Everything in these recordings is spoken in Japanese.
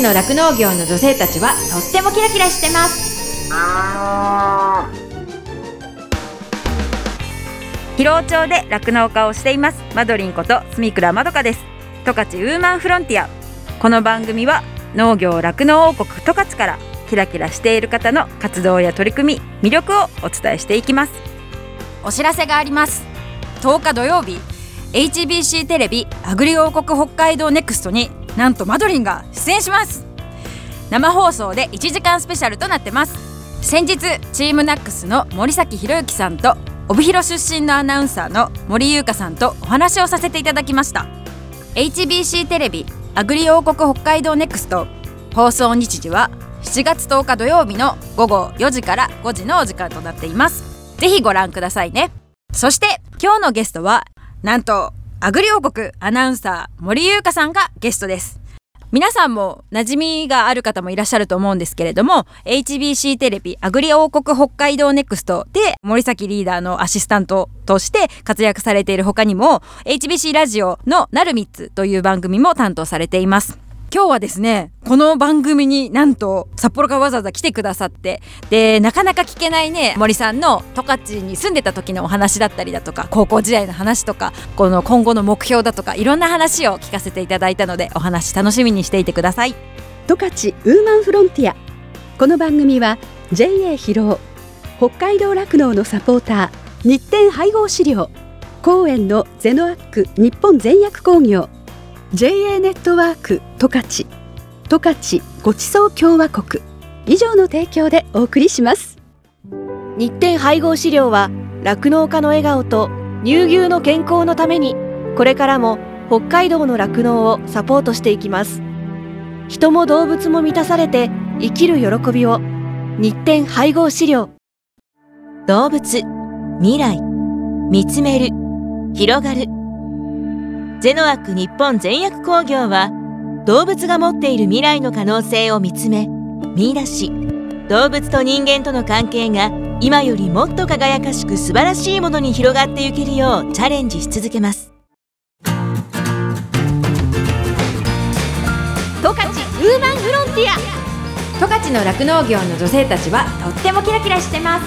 市の酪農業の女性たちはとってもキラキラしてます。広尾町で酪農家をしていますマドリンこと住倉まどかです。十勝ウーマンフロンティア、この番組は農業酪農王国十勝からキラキラしている方の活動や取り組み、魅力をお伝えしていきます。お知らせがあります。10日土曜日、 HBC テレビアグリ王国北海道ネクストになんとマドリンが出演します。生放送で1時間スペシャルとなってます。先日チームナックスの森崎博之さんと帯広出身のアナウンサーの森優香さんとお話をさせていただきました。 HBC テレビアグリ王国北海道ネクスト、放送日時は7月10日土曜日の午後4時から5時のお時間となっています。ぜひご覧くださいね。そして今日のゲストはなんとアグリ王国アナウンサー森優香さんがゲストです。皆さんも馴染みがある方もいらっしゃると思うんですけれども、 HBC テレビアグリ王国北海道ネクストで森崎リーダーのアシスタントとして活躍されている他にも HBC ラジオのなるみつという番組も担当されています。今日はですね、この番組になんと札幌からわざわざ来てくださって、でなかなか聞けないね森さんの十勝に住んでた時のお話だったりだとか、高校時代の話とか、この今後の目標だとか、いろんな話を聞かせていただいたので、お話楽しみにしていてください。十勝ウーマンフロンティア、この番組は JA 広尾、北海道酪農のサポーター、日展配合資料、公園のゼノアック日本全薬工業、JA ネットワーク十勝、十勝ごちそう共和国以上の提供でお送りします。日展配合飼料は酪農家の笑顔と乳牛の健康のために、これからも北海道の酪農をサポートしていきます。人も動物も満たされて生きる喜びを、日展配合飼料。動物、未来、見つめる、広がる。ゼノアック日本全薬工業は、動物が持っている未来の可能性を見つめ、見出し、動物と人間との関係が今よりもっと輝かしく素晴らしいものに広がっていけるようチャレンジし続けます。十勝ウーマンフロンティア、十勝の酪農業の女性たちはとってもキラキラしてます。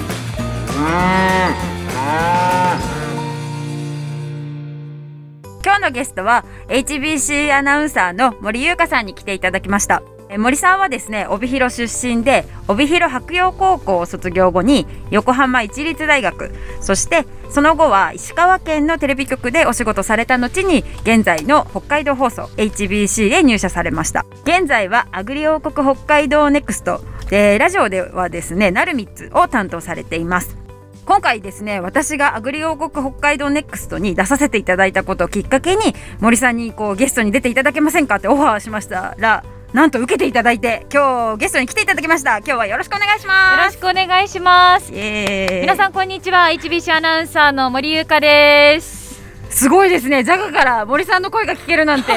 今日のゲストは HBC アナウンサーの森優香さんに来ていただきました。森さんはですね、帯広出身で、帯広白楊高校を卒業後に横浜市立大学、そしてその後は石川県のテレビ局でお仕事された後に、現在の北海道放送 HBC へ入社されました。現在はアグリ王国北海道ネクストで、ラジオではですね、なるみつを担当されています。今回ですね、私がアグリ王国北海道ネクストに出させていただいたことをきっかけに、森さんにゲストに出ていただけませんかってオファーしましたら、なんと受けていただいて、今日ゲストに来ていただきました。今日はよろしくお願いします。よろしくお願いします。皆さんこんにちは、 HBC アナウンサーの森優香です。すごいですね、ジャガから森さんの声が聞けるなんて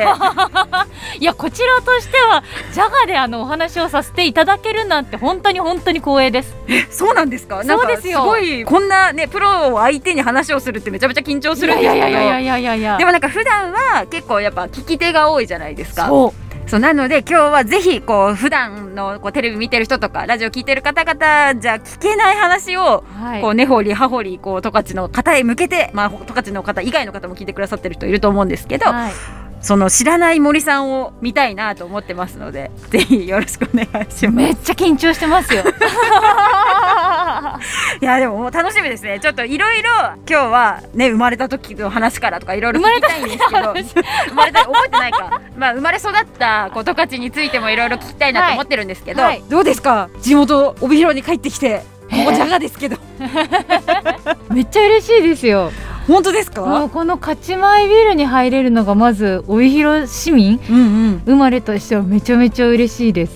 いや、こちらとしてはジャガでお話をさせていただけるなんて本当に本当に光栄です。え、そうなんですか。なんかすごい、こんなねプロを相手に話をするってめちゃめちゃ緊張するんですけど、でもなんか普段は結構やっぱ聞き手が多いじゃないですか。そうなので今日はぜひ普段のテレビ見てる人とかラジオ聞いてる方々じゃ聞けない話を根掘り葉掘り十勝の方へ向けて、まあ十勝の方以外の方も聞いてくださってる人いると思うんですけど、その知らない森さんを見たいなと思ってますので、ぜひよろしくお願いします。めっちゃ緊張してますよいやでも、もう楽しみですね。ちょっといろいろ今日はね、生まれた時の話からとかいろいろ聞きたいんですけど覚えてないかまあ生まれ育った十勝についてもいろいろ聞きたいなと思ってるんですけど、どうですか、地元帯広に帰ってきて、もうじゃがですけどめっちゃ嬉しいですよ。本当ですか。もうこの勝ち前ビルに入れるのがまず帯広市民、生まれとしてはめちゃめちゃ嬉しいです。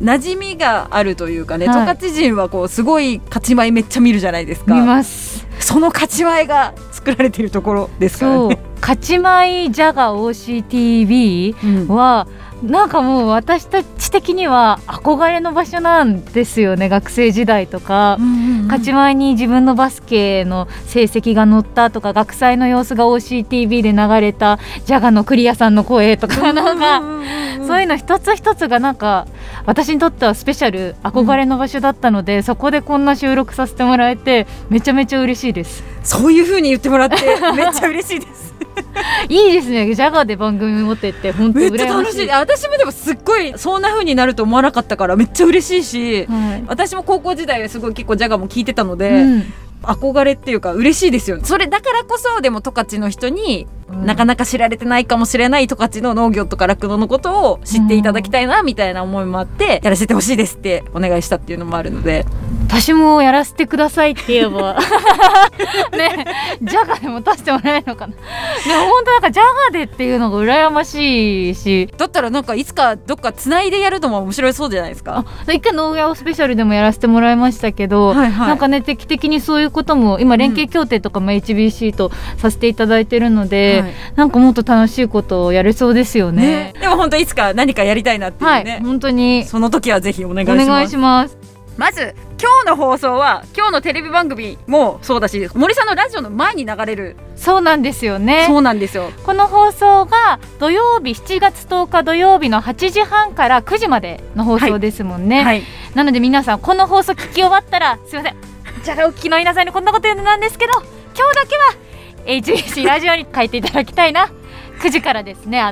馴染みがあるというかね、十勝人はすごい勝ち前めっちゃ見るじゃないですか。見ます。その勝ち前が作られているところですからね。勝ち前ジャガ OCTV は、うん、なんかもう私たち的には憧れの場所なんですよね。学生時代とか、うんうんうん、勝ち前に自分のバスケの成績が載ったとか、学祭の様子が OCTV で流れた、ジャガのクリアさんの声とか、なんか、うんうんうん、そういうの一つ一つがなんか私にとってはスペシャル、憧れの場所だったので、うん、そこでこんな収録させてもらえてめちゃめちゃ嬉しいです。そういう風に言ってもらってめっちゃ嬉しいですいいですね、ジャガで番組持ってって本当にめっちゃ楽しい。私もでもすっごいそんな風になると思わなかったからめっちゃ嬉しいし、はい、私も高校時代すごい結構ジャガも聞いてたので、うん、憧れっていうか嬉しいですよ。それだからこそでも十勝の人に、うん、なかなか知られてないかもしれない十勝の農業とか酪農のことを知っていただきたいなみたいな思いもあって、うん、やらせてほしいですってお願いしたっていうのもあるので、私もやらせてくださいって言えばね、ジャガでも出してもらえるのかな。でも本当なんかジャガでっていうのが羨ましいし、だったらなんかいつかどっかつないでやるのも面白いそうじゃないですか。一回農業スペシャルでもやらせてもらいましたけど、はいはい、なんかね定期的にそういうことも今連携協定とかも HBC とさせていただいてるので、はい、なんかもっと楽しいことをやれそうですよ ね。でも本当いつか何かやりたいなっていうね、はい、本当にその時はぜひお願いします。お願いします。まず今日の放送は今日のテレビ番組もそうだし、森さんのラジオの前に流れるそうなんですよね。そうなんですよ。この放送が土曜日7月10日土曜日の8時半から9時までの放送ですもんね、はいはい、なので皆さんこの放送聞き終わったらすいません、じゃあお聞きの皆さんにこんなこと言うのなんですけど、今日だけは HBC ラジオに変えていただきたいな9時からですね、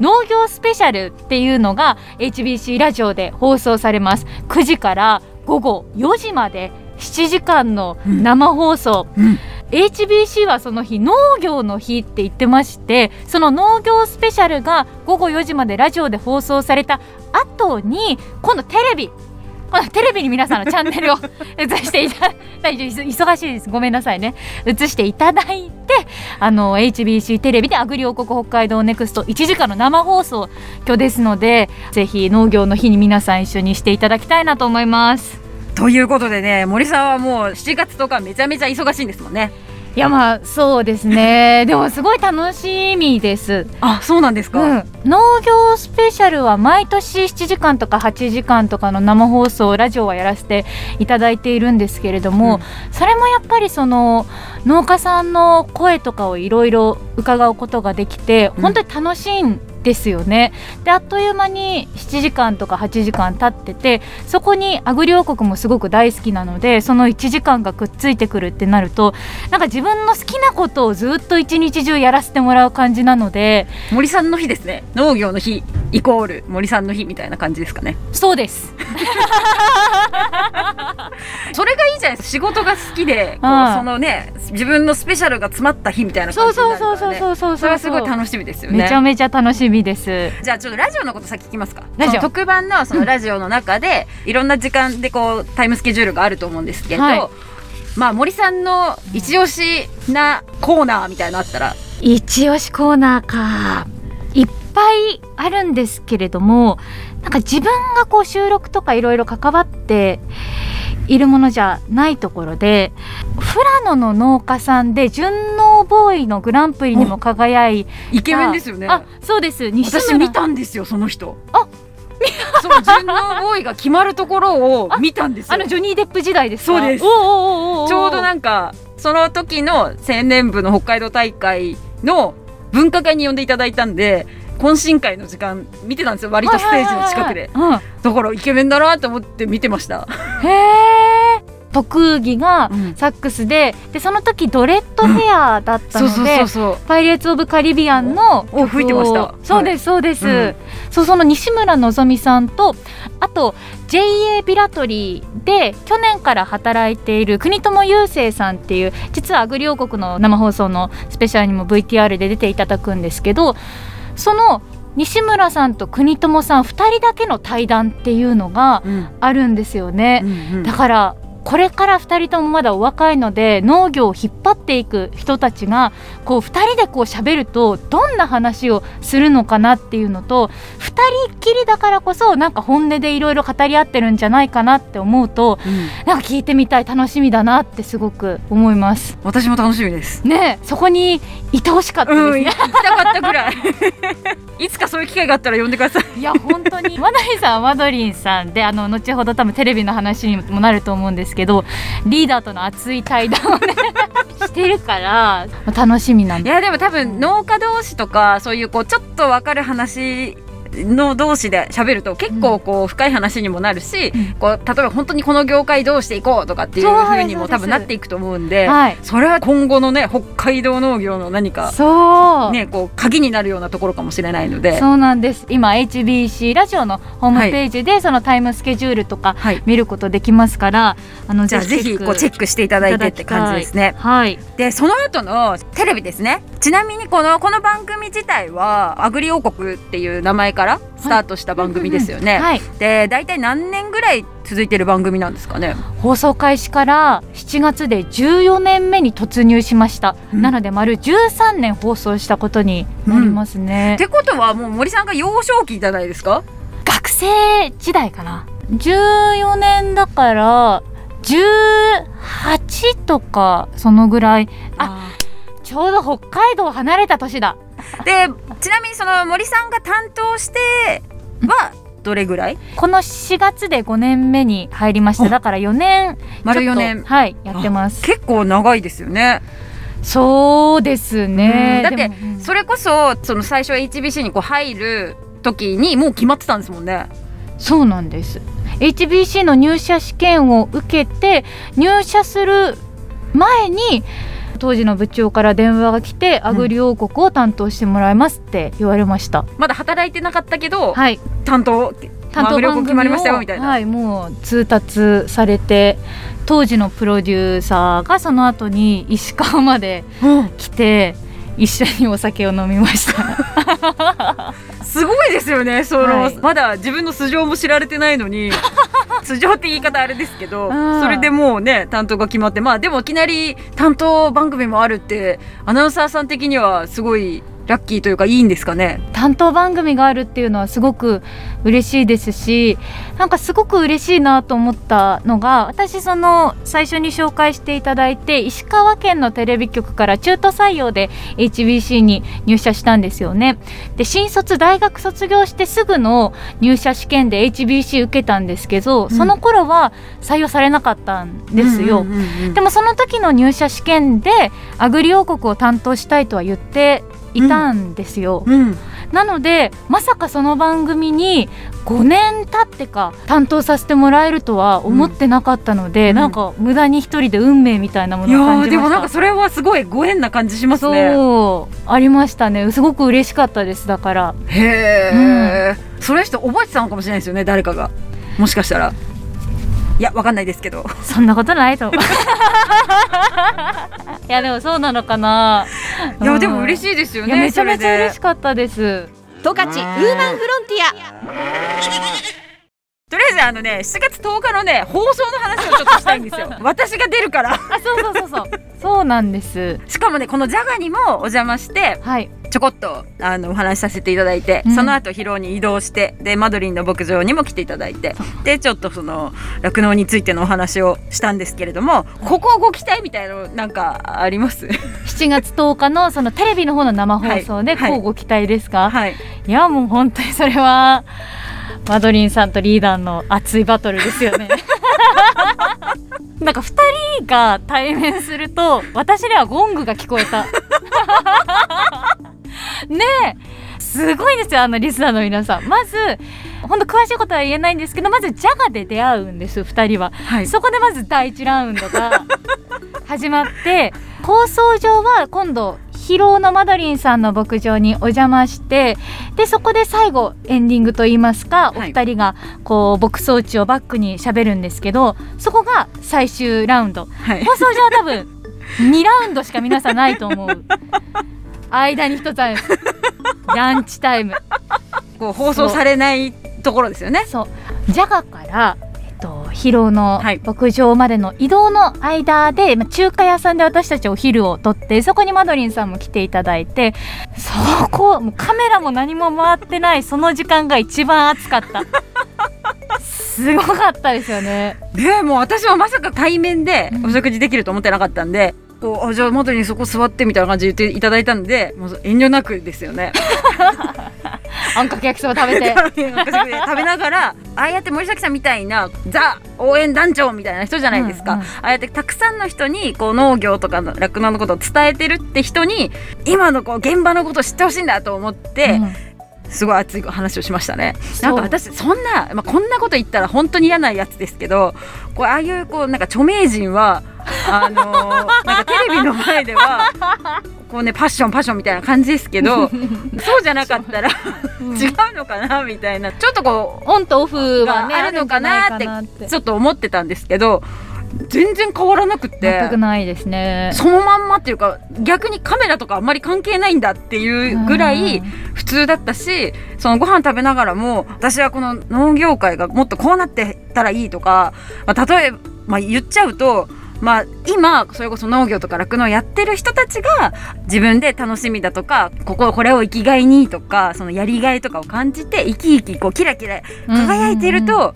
農業スペシャルっていうのが HBC ラジオで放送されます。9時から午後4時まで7時間の生放送、うんうん、HBC はその日農業の日って言ってまして、その農業スペシャルが午後4時までラジオで放送された後に今度テレビに皆さんのチャンネルを映していただいて忙しいです、ごめんなさいね、映していただいて、HBC テレビでアグリ王国北海道ネクスト1時間の生放送今日ですので、ぜひ農業の日に皆さん一緒にしていただきたいなと思います。ということでね、森さんはもう7月とかめちゃめちゃ忙しいんですもんね。いやまあそうですねでもすごい楽しみです。あ、そうなんですか、うん、農業スペシャルは毎年7時間とか8時間とかの生放送ラジオはやらせていただいているんですけれども、うん、それもやっぱりその農家さんの声とかをいろいろ伺うことができて本当に楽しいんですよね、うん、であっという間に7時間とか8時間経ってて、そこにアグリ王国もすごく大好きなのでその1時間がくっついてくるってなると、なんか自分の好きなことをずっと一日中やらせてもらう感じなので、森さんの日ですね、農業の日イコール森さんの日みたいな感じですかね。そうですそれがいいじゃないですか、仕事が好きでこうそのね自分のスペシャルが詰まった日みたいな感じになるからね、それはすごい楽しみですよね。めちゃめちゃ楽しみです。じゃあちょっとラジオのこと先聞きますか。ラジオ特番 の、 そのラジオの中で、うん、いろんな時間でこうタイムスケジュールがあると思うんですけど、はい、まあ森さんの一押しなコーナーみたいなのあったら。一押しコーナーか、いっぱいあるんですけれども、なんか自分がこう収録とかいろいろ関わっているものじゃないところで、富良野の農家さんで純農ボーイのグランプリにも輝いたイケメンですよね。あ、そうです、西村。私見たんですよその人。あその純農ボーイが決まるところを見たんですよ。ジョニー・デップ時代ですか。そうです。おーおーおーおー、ちょうどなんかその時の青年部の北海道大会の文化会に呼んでいただいたんで、懇親会の時間見てたんですよ、割とステージの近くで、はいはいはいはい、だからイケメンだなと思って見てました。へー、特技がサックス でその時ドレッドヘアだったので、パイレーツオブカリビアンの曲を吹いてました。そうですそうです、はい、うん、その西村のぞみさんと、あと JA ビラトリーで去年から働いている国友雄生さんっていう、実はアグリ王国の生放送のスペシャルにも VTR で出ていただくんですけど、その西村さんと国友さん2人だけの対談っていうのがあるんですよね、うんうんうん、だからこれから2人ともまだお若いので農業を引っ張っていく人たちがこう2人でこう喋るとどんな話をするのかなっていうのと、2人きりだからこそなんか本音でいろいろ語り合ってるんじゃないかなって思うと、なんか聞いてみたい、楽しみだなってすごく思います。私も楽しみですね。そこにいてほしかったですね、行きたかったぐらいいつかそういう機会があったら呼んでください。いや本当にマドリンさんはマドリンさんで、後ほど多分テレビの話にもなると思うんですけど、リーダーとの熱い対談をねしてるから楽しみなんです。いやでも多分農家同士とかそういうこうちょっと分かる話の同士で喋ると結構こう深い話にもなるし、こう例えば本当にこの業界どうしていこうとかっていう風にも多分なっていくと思うんで、それは今後のね北海道農業の何かねこう鍵になるようなところかもしれないので。そうなんです。今 HBC ラジオのホームページでそのタイムスケジュールとか見ることできますから、じゃあぜひこうチェックしていただいてって感じですね。でその後のテレビですね。ちなみにこの番組自体はアグリ王国っていう名前からスタートした番組ですよね、で大体何年ぐらい続いてる番組なんですかね。放送開始から7月で14年目に突入しました、なので丸13年放送したことになりますね、ってことはもう森さんが幼少期じゃないですか。学生時代かな。14年だから18とかそのぐらい、ちょうど北海道を離れた年だ。でちなみにその森さんが担当してはどれぐらい？この4月で5年目に入りました。だから4年丸4年、やってます。結構長いですよね。そうですね。だってそれこそ、その最初 HBC にこう入る時にもう決まってたんですもんね。そうなんです。HBC の入社試験を受けて入社する前に当時の部長から電話が来て、アグリ王国を担当してもらいますって言われました、まだ働いてなかったけど、担当番組を決まりましたよみたいな、もう通達されて、当時のプロデューサーがその後に石川まで来て、一緒にお酒を飲みましたすごいですよね。その、まだ自分の素性も知られてないのに素性って言い方あれですけど、それでもうね担当が決まって、でもいきなり担当番組もあるってアナウンサーさん的にはすごいラッキーというか、いいんですかね。担当番組があるっていうのはすごく嬉しいですし、なんかすごく嬉しいなと思ったのが、私その最初に紹介していただいて石川県のテレビ局から中途採用で HBC に入社したんですよね。で新卒、大学卒業してすぐの入社試験で HBC 受けたんですけど、その頃は採用されなかったんですよ。でもその時の入社試験でアグリ王国を担当したいとは言っていたんですよ、なのでまさかその番組に5年経ってか担当させてもらえるとは思ってなかったので、なんか無駄に一人で運命みたいなものを感じました。でもなんかそれはすごいご縁な感じしますね。そうありましたね。すごく嬉しかったです。だからへー、それ人おばあちさんかもしれないですよね、誰かが。もしかしたら、いやわかんないですけど、そんなことないと思ういやでもそうなのかな。いやでも嬉しいですよね。めちゃめちゃ嬉しかったです。十勝ウーマンフロンティアとりあえず7月10日のね放送の話をちょっとしたいんですよ私が出るからそうそうなんです。しかもねこのジャガにもお邪魔して、ちょこっとお話しさせていただいて、その後疲労に移動して、でマドリンの牧場にも来ていただいて、でちょっとその酪農についてのお話をしたんですけれども、ここをご期待みたいなのなんかあります7月10日のそのテレビの方の生放送で、こうご期待ですか。いやもう本当にそれはマドリンさんとリーダーの熱いバトルですよねなんか2人が対面すると私にはゴングが聞こえたねえすごいですよ、リスナーの皆さん。まず本当詳しいことは言えないんですけど、まずジャガで出会うんです2人は、そこでまず第1ラウンドが始まって構想上は今度疲労のマドリンさんの牧場にお邪魔して、でそこで最後エンディングといいますか、お二人がこう牧草地をバックに喋るんですけど、そこが最終ラウンド、放送上は多分2ラウンドしか皆さんないと思う間に一つあるランチタイム、こう放送されないところですよね。そうジャガから広尾の牧場までの移動の間で、まあ、中華屋さんで私たちお昼をとって、そこにマドリンさんも来ていただいて、そこもうカメラも何も回ってないその時間が一番暑かったすごかったですよね。でもう私はまさか対面でお食事できると思ってなかったんで、あ、じゃあマドリンそこ座ってみたいな感じで言っていただいたんで、もう遠慮なくですよねあんかけ焼きそば食べて食べながら、ああやって森崎さんみたいなザ応援団長みたいな人じゃないですか、うんうん、ああやってたくさんの人にこう農業とか酪農のことを伝えてるって人に今のこう現場のことを知ってほしいんだと思って、うん、すごい熱い話をしましたね。なんか私そんな、まあ、こんなこと言ったら本当に嫌なやつですけど、こうああいうこうなんか著名人はなんかテレビの前ではこうねパッションみたいな感じですけどそうじゃなかったら違うのかなみたいな、ちょっとこうオンとオフは、ね、あるのかなってちょっと思ってたんですけど、全然変わらなくて、全くないですね、そのまんまっていうか、逆にカメラとかあんまり関係ないんだっていうぐらい普通だったし、そのご飯食べながらも私はこの農業界がもっとこうなってたらいいとか、まあ、例えば、まあ、言っちゃうと、まあ、今それこそ農業とか酪農やってる人たちが自分で楽しみだとか、これを生きがいにとか、そのやりがいとかを感じて生き生きこうキラキラ輝いていると、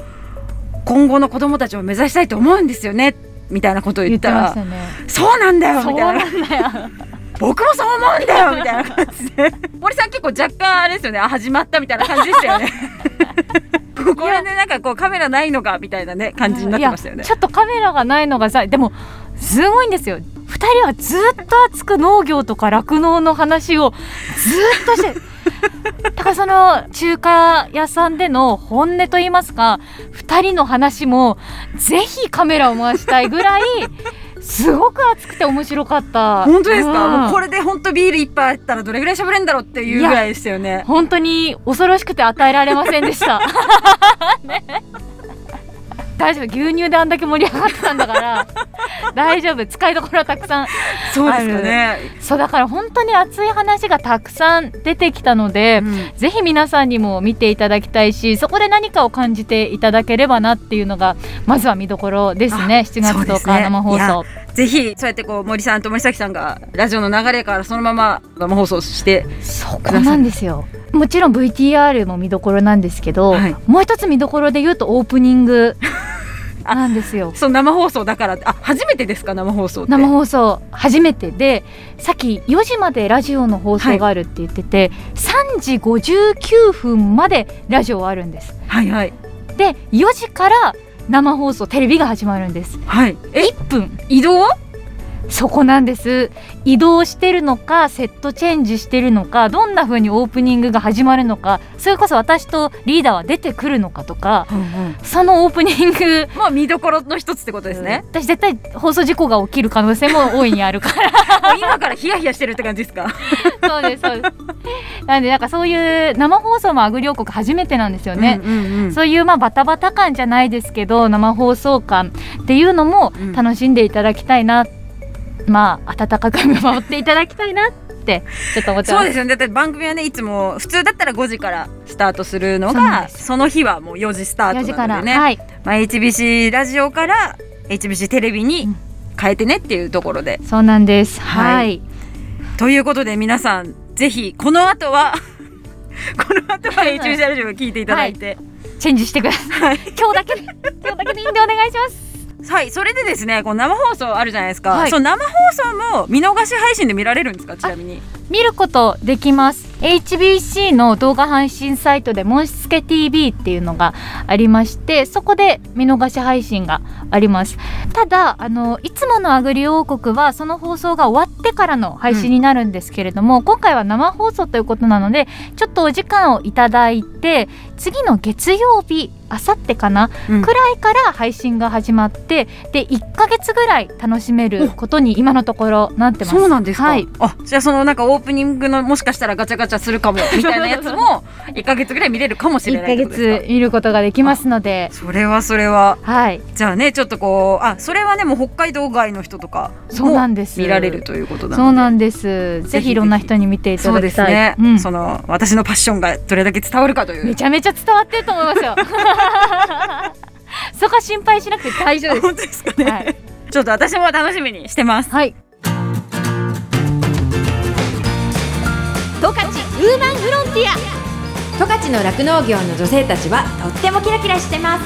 今後の子どもたちを目指したいと思うんですよねみたいなことを言ったら、そうなんだよみたいな僕もそう思うんだよみたいな感じで森さん結構若干あれですよね、始まったみたいな感じでしたよねこれね、なんかこうカメラないのかみたいなね感じになってましたよね。ちょっとカメラがないのがさ、でもすごいんですよ、2人はずっと熱く農業とか酪農の話をずっとしてだからその中華屋さんでの本音といいますか、2人の話もぜひカメラを回したいぐらいすごく熱くて面白かった。本当ですか、うん、もうこれで本当ビール一杯あったらどれぐらいしゃべれんだろうっていうぐらいでしたよね。本当に恐ろしくて与えられませんでしたね、大丈夫、牛乳であんだけ盛り上がってたんだから大丈夫、使いどころはたくさんそうですよね。そうだから本当に熱い話がたくさん出てきたので、うん、ぜひ皆さんにも見ていただきたいし、そこで何かを感じていただければなっていうのがまずは見どころですね。7月10日生放送、ぜひそうやってこう森さんと森崎さんがラジオの流れからそのまま生放送してそこなんですよ。もちろん VTR も見どころなんですけど、はい、もう一つ見どころで言うとオープニングなんですよ。そう、生放送だから、あ、初めてですか、生放送って。生放送初めてで、さっき4時までラジオの放送があるって言ってて、はい、3時59分までラジオはあるんです、はいはい、で4時から生放送テレビが始まるんです、はい、1分。移動、そこなんです。移動してるのかセットチェンジしてるのか、どんな風にオープニングが始まるのか、それこそ私とリーダーは出てくるのかとか、うんうん、そのオープニングもう見どころの一つってことですね、うん、私絶対放送事故が起きる可能性も大いにあるから今からヒヤヒヤしてるって感じですかそうですそうです。なんでなんかそういう生放送もアグリ王国初めてなんですよね、うんうんうん、そういうまあバタバタ感じゃないですけど生放送感っていうのも楽しんでいただきたいなって、うん、まあ温かく見守っていただきたいなってちょっと思ってます。そうですよね、だって番組はね、いつも普通だったら5時からスタートするのが その日はもう4時スタートなのでね、はい、まあ、HBC ラジオから HBC テレビに変えてねっていうところで、そうなんです、はいはい、ということで皆さんぜひこの後はHBC ラジオを聞いていただいて、はい、チェンジしてください、はい、今日だけでいいんでお願いします。はい、それでですね、こう生放送あるじゃないですか、はい、その生放送も見逃し配信で見られるんですか。ちなみに見ることできます。 HBC の動画配信サイトでもんしつけ TV っていうのがありまして、そこで見逃し配信があります。ただいつものアグリ王国はその放送が終わってからの配信になるんですけれども、うん、今回は生放送ということなのでちょっとお時間をいただいて、次の月曜日あさってかな、うん、くらいから配信が始まって、で1ヶ月ぐらい楽しめることに今のところなってます。そうなんですか、はい、あ、じゃあそのなんかオープニングのもしかしたらガチャガチャするかもみたいなやつも1ヶ月ぐらい見れるかもしれないってことですか。1ヶ月見ることができますので、それは、はい、じゃあね、ちょっとこう、あ、それはね、もう北海道外の人とかも見られるということなので、そうなんです、ぜひいろんな人に見ていただきたい。そうですね、うん、その私のパッションがどれだけ伝わるかという、めちゃめちゃ伝わってると思いますよそこ心配しなくて大丈夫です。本当ですかね、はい、ちょっと私も楽しみにしてます。はい。十勝ウーマンフロンティア。十勝の酪農業の女性たちはとってもキラキラしてます。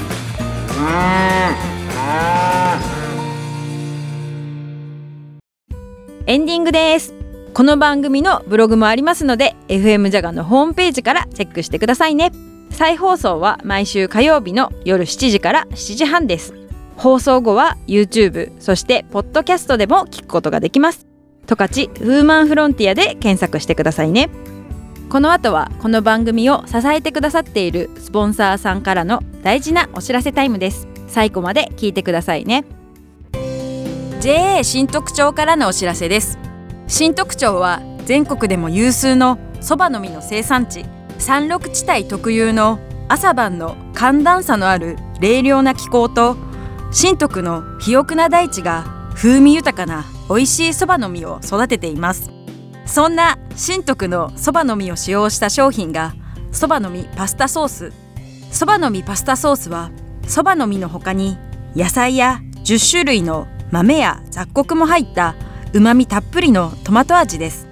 エンディングです。この番組のブログもありますので FM ジャガのホームページからチェックしてくださいね。再放送は毎週火曜日の夜7時から7時半です。放送後は YouTube そしてポッドキャストでも聞くことができます。十勝ウーマンフロンティアで検索してくださいね。この後はこの番組を支えてくださっているスポンサーさんからの大事なお知らせタイムです。最後まで聞いてくださいね。 JA 新徳町からのお知らせです。新徳町は全国でも有数のそばの実の生産地、山麓地帯特有の朝晩の寒暖差のある冷涼な気候と新徳の肥沃な大地が風味豊かな美味しいそばの実を育てています。そんな新徳のそばの実を使用した商品がそばの実パスタソース。そばの実パスタソースはそばの実の他に野菜や10種類の豆や雑穀も入った旨味たっぷりのトマト味です。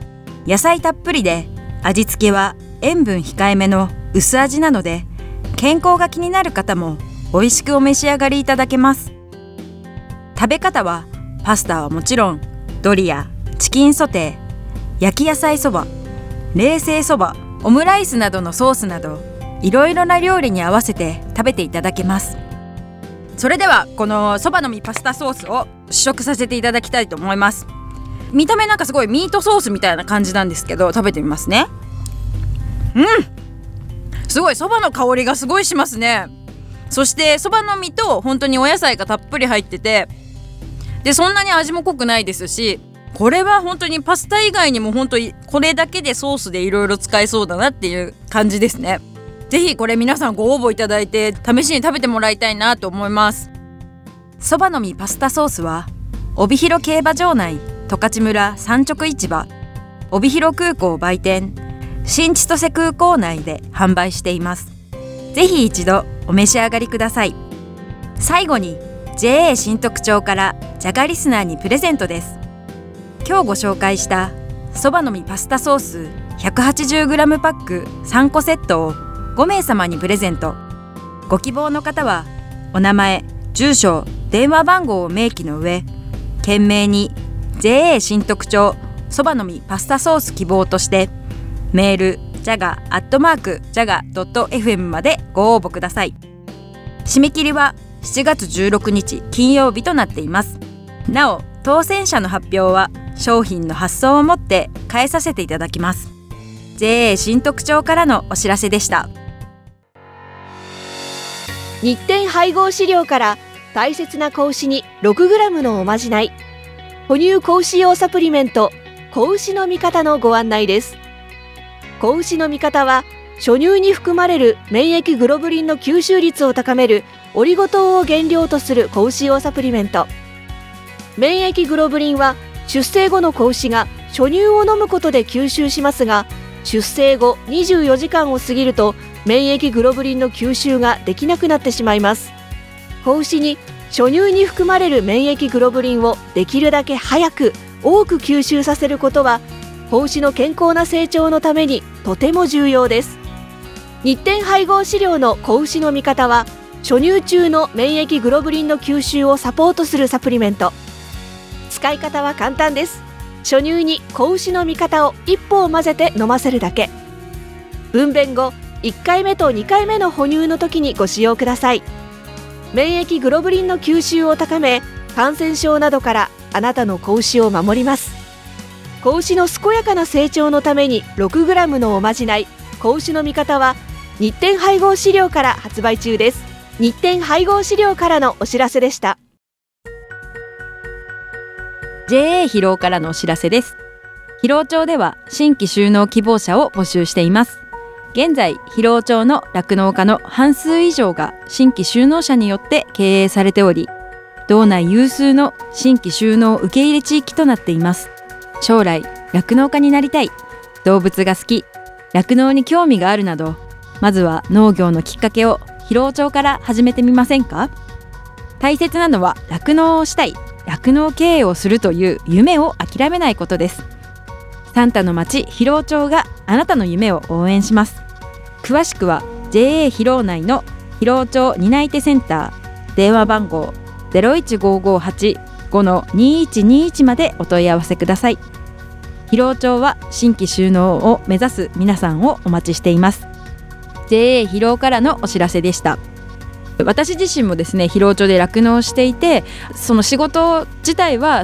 野菜たっぷりで味付けは塩分控えめの薄味なので健康が気になる方も美味しくお召し上がりいただけます。食べ方はパスタはもちろんドリア、チキンソテー、焼き野菜そば、冷製そば、オムライスなどのソースなどいろいろな料理に合わせて食べていただけます。それではこのそばの実パスタソースを試食させていただきたいと思います。見た目なんかすごいミートソースみたいな感じなんですけど食べてみますね。うん、すごいそばの香りがすごいしますね。そしてそばの実と本当にお野菜がたっぷり入ってて、でそんなに味も濃くないですし、これは本当にパスタ以外にも本当にこれだけでソースでいろいろ使えそうだなっていう感じですね。ぜひこれ皆さんご応募いただいて試しに食べてもらいたいなと思います。そばの実パスタソースは帯広競馬場内、十勝村産直市場、帯広空港売店、新千歳空港内で販売しています。ぜひ一度お召し上がりください。最後に JA 新徳町からジャガリスナーにプレゼントです。今日ご紹介したそばの実パスタソース 180g パック3個セットを5名様にプレゼント。ご希望の方はお名前、住所、電話番号を明記の上、件名に JA 新徳町そばの実パスタソース希望としてメール jaga@jaga.fm までご応募ください。締め切りは7月16日金曜日となっています。なお当選者の発表は商品の発送をもって返させていただきます。 JA 新徳町からのお知らせでした。日展配合飼料から大切な子牛に 6g のおまじない、哺乳子牛用サプリメント子牛の味方のご案内です。子牛の味方は初乳に含まれる免疫グロブリンの吸収率を高めるオリゴ糖を原料とする子牛用サプリメント。免疫グロブリンは出生後の子牛が初乳を飲むことで吸収しますが、出生後24時間を過ぎると免疫グロブリンの吸収ができなくなってしまいます。子牛に初乳に含まれる免疫グロブリンをできるだけ早く多く吸収させることは子牛の健康な成長のためにとても重要です。日展配合飼料の子牛の味方は初乳中の免疫グロブリンの吸収をサポートするサプリメント。使い方は簡単です。初乳に子牛の味方を一歩を混ぜて飲ませるだけ。分娩後1回目と2回目の哺乳の時にご使用ください。免疫グロブリンの吸収を高め、感染症などからあなたの子牛を守ります。子牛の健やかな成長のために 6g のおまじない、子牛の味方は日展配合飼料から発売中です。日展配合飼料からのお知らせでした。 JA 広尾からのお知らせです。広尾町では新規就農希望者を募集しています。現在広尾町の酪農家の半数以上が新規就農者によって経営されており、道内有数の新規就農受け入れ地域となっています。将来酪農家になりたい、動物が好き、酪農に興味があるなど、まずは農業のきっかけを広尾町から始めてみませんか。大切なのは酪農をしたい、酪農経営をするという夢を諦めないことです。サンタの町広尾町があなたの夢を応援します。詳しくは JA 広尾内の広尾町担い手センター、電話番号 01558-5-2121 までお問い合わせください。広尾町は新規就農を目指す皆さんをお待ちしています。 JA 広尾からのお知らせでした。私自身もですね、広尾町で酪農していて、その仕事自体は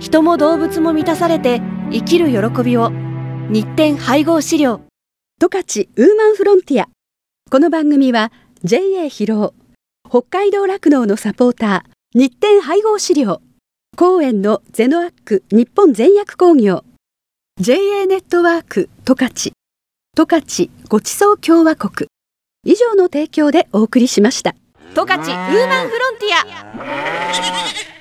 人も動物も満たされて生きる喜びを。日展配合飼料、十勝ウーマンフロンティア。この番組は JA 広尾、北海道酪農のサポーター、日展配合飼料、公園のゼノアック日本全薬工業、 JA ネットワーク十勝、十勝ごちそう共和国以上の提供でお送りしました。十勝ウーマンフロンティア